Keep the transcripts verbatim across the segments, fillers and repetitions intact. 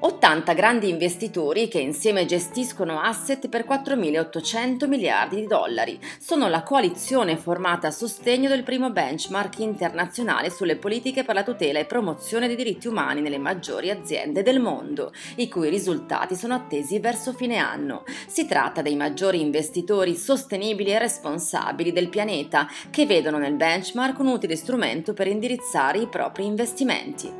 ottanta grandi investitori che insieme gestiscono asset per quattromilaottocento miliardi di dollari. Sono la coalizione formata a sostegno del primo benchmark internazionale sulle politiche per la tutela e promozione dei diritti umani nelle maggiori aziende del mondo, i cui risultati sono attesi verso fine anno. Si tratta dei maggiori investitori sostenibili e responsabili del pianeta, che vedono nel benchmark un utile strumento per indirizzare i propri investimenti.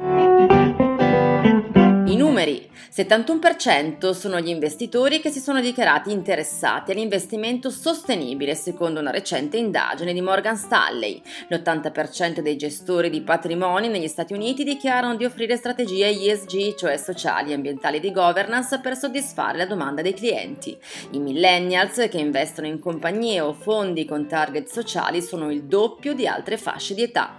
I numeri: settantuno per cento sono gli investitori che si sono dichiarati interessati all'investimento sostenibile, secondo una recente indagine di Morgan Stanley. L'ottanta per cento dei gestori di patrimoni negli Stati Uniti dichiarano di offrire strategie E S G, cioè sociali e ambientali di governance, per soddisfare la domanda dei clienti. I millennials, che investono in compagnie o fondi con target sociali, sono il doppio di altre fasce di età.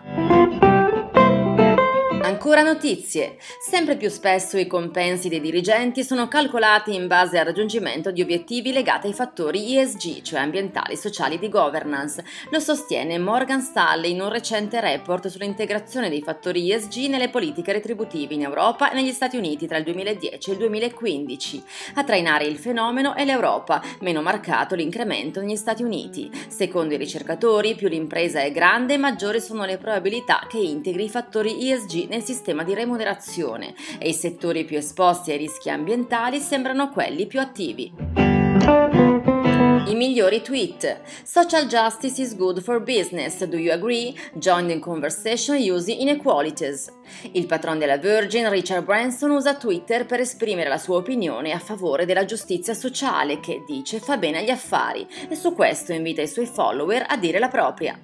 Ancora notizie. Sempre più spesso i compensi dei dirigenti sono calcolati in base al raggiungimento di obiettivi legati ai fattori E S G, cioè ambientali, sociali e di governance. Lo sostiene Morgan Stanley in un recente report sull'integrazione dei fattori E S G nelle politiche retributive in Europa e negli Stati Uniti tra il duemiladieci e il duemilaquindici. A trainare il fenomeno è l'Europa, meno marcato l'incremento negli Stati Uniti. Secondo i ricercatori, più l'impresa è grande, maggiori sono le probabilità che integri i fattori E S G nel sistema di remunerazione, e i settori più esposti ai rischi ambientali sembrano quelli più attivi. I migliori tweet. Social justice is good for business. Do you agree? Join the conversation using inequalities. Il patron della Virgin, Richard Branson, usa Twitter per esprimere la sua opinione a favore della giustizia sociale, che dice fa bene agli affari, e su questo invita i suoi follower a dire la propria.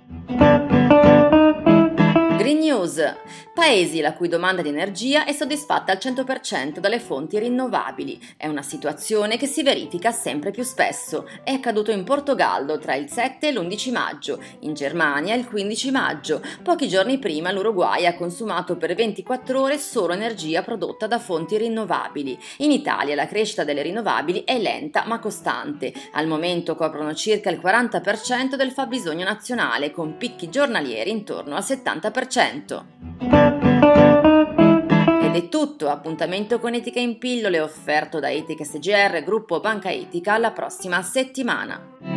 Green News. Paesi la cui domanda di energia è soddisfatta al cento per cento dalle fonti rinnovabili. È una situazione che si verifica sempre più spesso. È accaduto in Portogallo tra il sette e l'undici maggio, in Germania il quindici maggio. Pochi giorni prima l'Uruguay ha consumato per ventiquattro ore solo energia prodotta da fonti rinnovabili. In Italia la crescita delle rinnovabili è lenta ma costante. Al momento coprono circa il quaranta per cento del fabbisogno nazionale, con picchi giornalieri intorno al settanta per cento. Ed è tutto. Appuntamento con Etica in pillole offerto da Etica S G R, gruppo Banca Etica, la prossima settimana.